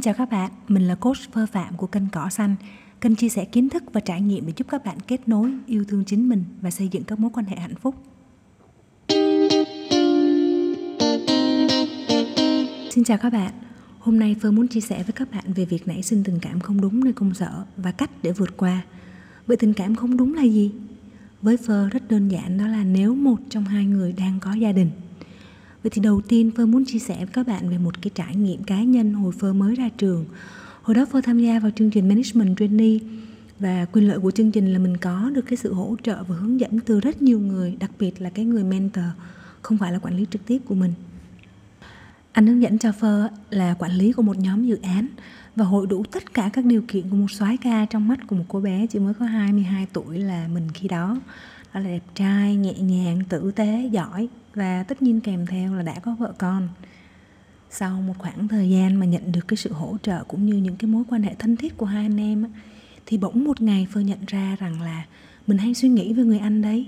Xin chào các bạn, mình là coach Phơ Phạm của kênh Cỏ Xanh, kênh chia sẻ kiến thức và trải nghiệm để giúp các bạn kết nối, yêu thương chính mình và xây dựng các mối quan hệ hạnh phúc. Xin chào các bạn, hôm nay Phơ muốn chia sẻ với các bạn về việc nảy sinh tình cảm không đúng nơi công sở và cách để vượt qua. Vậy tình cảm không đúng là gì? Với Phơ rất đơn giản, đó là nếu một trong hai người đang có gia đình. Vậy thì đầu tiên Phơ muốn chia sẻ với các bạn về một cái trải nghiệm cá nhân hồi Phơ mới ra trường. Hồi đó Phơ tham gia vào chương trình Management Trainee, và quyền lợi của chương trình là mình có được cái sự hỗ trợ và hướng dẫn từ rất nhiều người, đặc biệt là cái người mentor, không phải là quản lý trực tiếp của mình. Anh hướng dẫn cho Phơ là quản lý của một nhóm dự án và hội đủ tất cả các điều kiện của một soái ca trong mắt của một cô bé chỉ mới có 22 tuổi là mình khi đó. Đó là đẹp trai, nhẹ nhàng, tử tế, giỏi và tất nhiên kèm theo là đã có vợ con. Sau một khoảng thời gian mà nhận được cái sự hỗ trợ cũng như những cái mối quan hệ thân thiết của hai anh em thì bỗng một ngày Phơ nhận ra rằng là mình hay suy nghĩ về người anh đấy,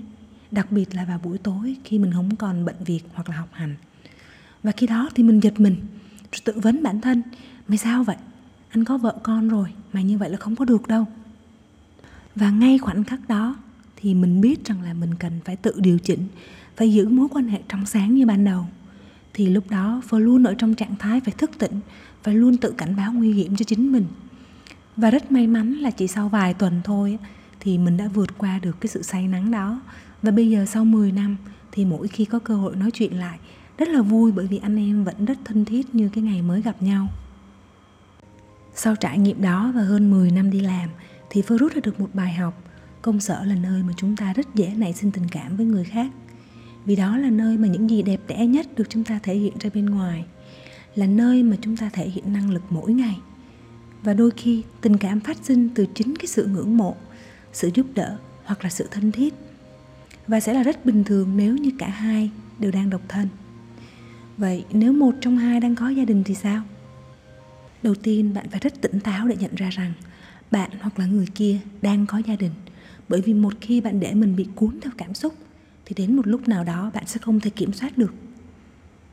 đặc biệt là vào buổi tối khi mình không còn bận việc hoặc là học hành. Và khi đó thì mình giật mình, tự vấn bản thân, mày sao vậy? Anh có vợ con rồi, mày như vậy là không có được đâu. Và ngay khoảnh khắc đó thì mình biết rằng là mình cần phải tự điều chỉnh, phải giữ mối quan hệ trong sáng như ban đầu. Thì lúc đó Phơ luôn ở trong trạng thái phải thức tỉnh, phải luôn tự cảnh báo nguy hiểm cho chính mình. Và rất may mắn là chỉ sau vài tuần thôi thì mình đã vượt qua được cái sự say nắng đó. Và bây giờ sau 10 năm thì mỗi khi có cơ hội nói chuyện lại, rất là vui bởi vì anh em vẫn rất thân thiết như cái ngày mới gặp nhau. Sau trải nghiệm đó và hơn 10 năm đi làm thì Phơ rút ra được một bài học. Công sở là nơi mà chúng ta rất dễ nảy sinh tình cảm với người khác. Vì đó là nơi mà những gì đẹp đẽ nhất được chúng ta thể hiện ra bên ngoài. Là nơi mà chúng ta thể hiện năng lực mỗi ngày. Và đôi khi tình cảm phát sinh từ chính cái sự ngưỡng mộ, sự giúp đỡ hoặc là sự thân thiết. Và sẽ là rất bình thường nếu như cả hai đều đang độc thân. Vậy nếu một trong hai đang có gia đình thì sao? Đầu tiên bạn phải rất tỉnh táo để nhận ra rằng bạn hoặc là người kia đang có gia đình. Bởi vì một khi bạn để mình bị cuốn theo cảm xúc thì đến một lúc nào đó bạn sẽ không thể kiểm soát được.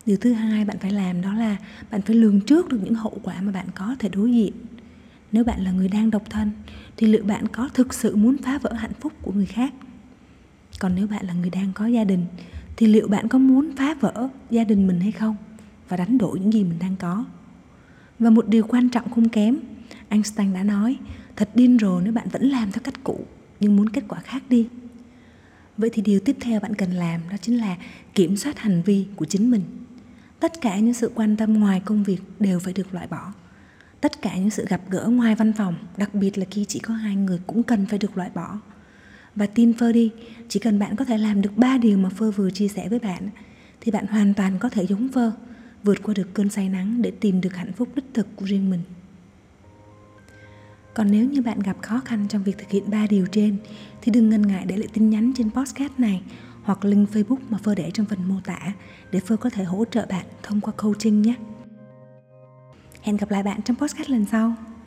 Điều thứ hai bạn phải làm đó là bạn phải lường trước được những hậu quả mà bạn có thể đối diện. Nếu bạn là người đang độc thân thì liệu bạn có thực sự muốn phá vỡ hạnh phúc của người khác? Còn nếu bạn là người đang có gia đình thì liệu bạn có muốn phá vỡ gia đình mình hay không và đánh đổi những gì mình đang có? Và một điều quan trọng không kém, Einstein đã nói, thật điên rồ nếu bạn vẫn làm theo cách cũ nhưng muốn kết quả khác đi. Vậy thì điều tiếp theo bạn cần làm đó chính là kiểm soát hành vi của chính mình. Tất cả những sự quan tâm ngoài công việc đều phải được loại bỏ. Tất cả những sự gặp gỡ ngoài văn phòng, đặc biệt là khi chỉ có hai người, cũng cần phải được loại bỏ. Và tin Phơ đi, chỉ cần bạn có thể làm được 3 điều mà Phơ vừa chia sẻ với bạn thì bạn hoàn toàn có thể giống Phơ, vượt qua được cơn say nắng để tìm được hạnh phúc đích thực của riêng mình. Còn nếu như bạn gặp khó khăn trong việc thực hiện 3 điều trên thì đừng ngần ngại để lại tin nhắn trên podcast này hoặc link Facebook mà Phơ để trong phần mô tả để Phơ có thể hỗ trợ bạn thông qua coaching nhé. Hẹn gặp lại bạn trong podcast lần sau.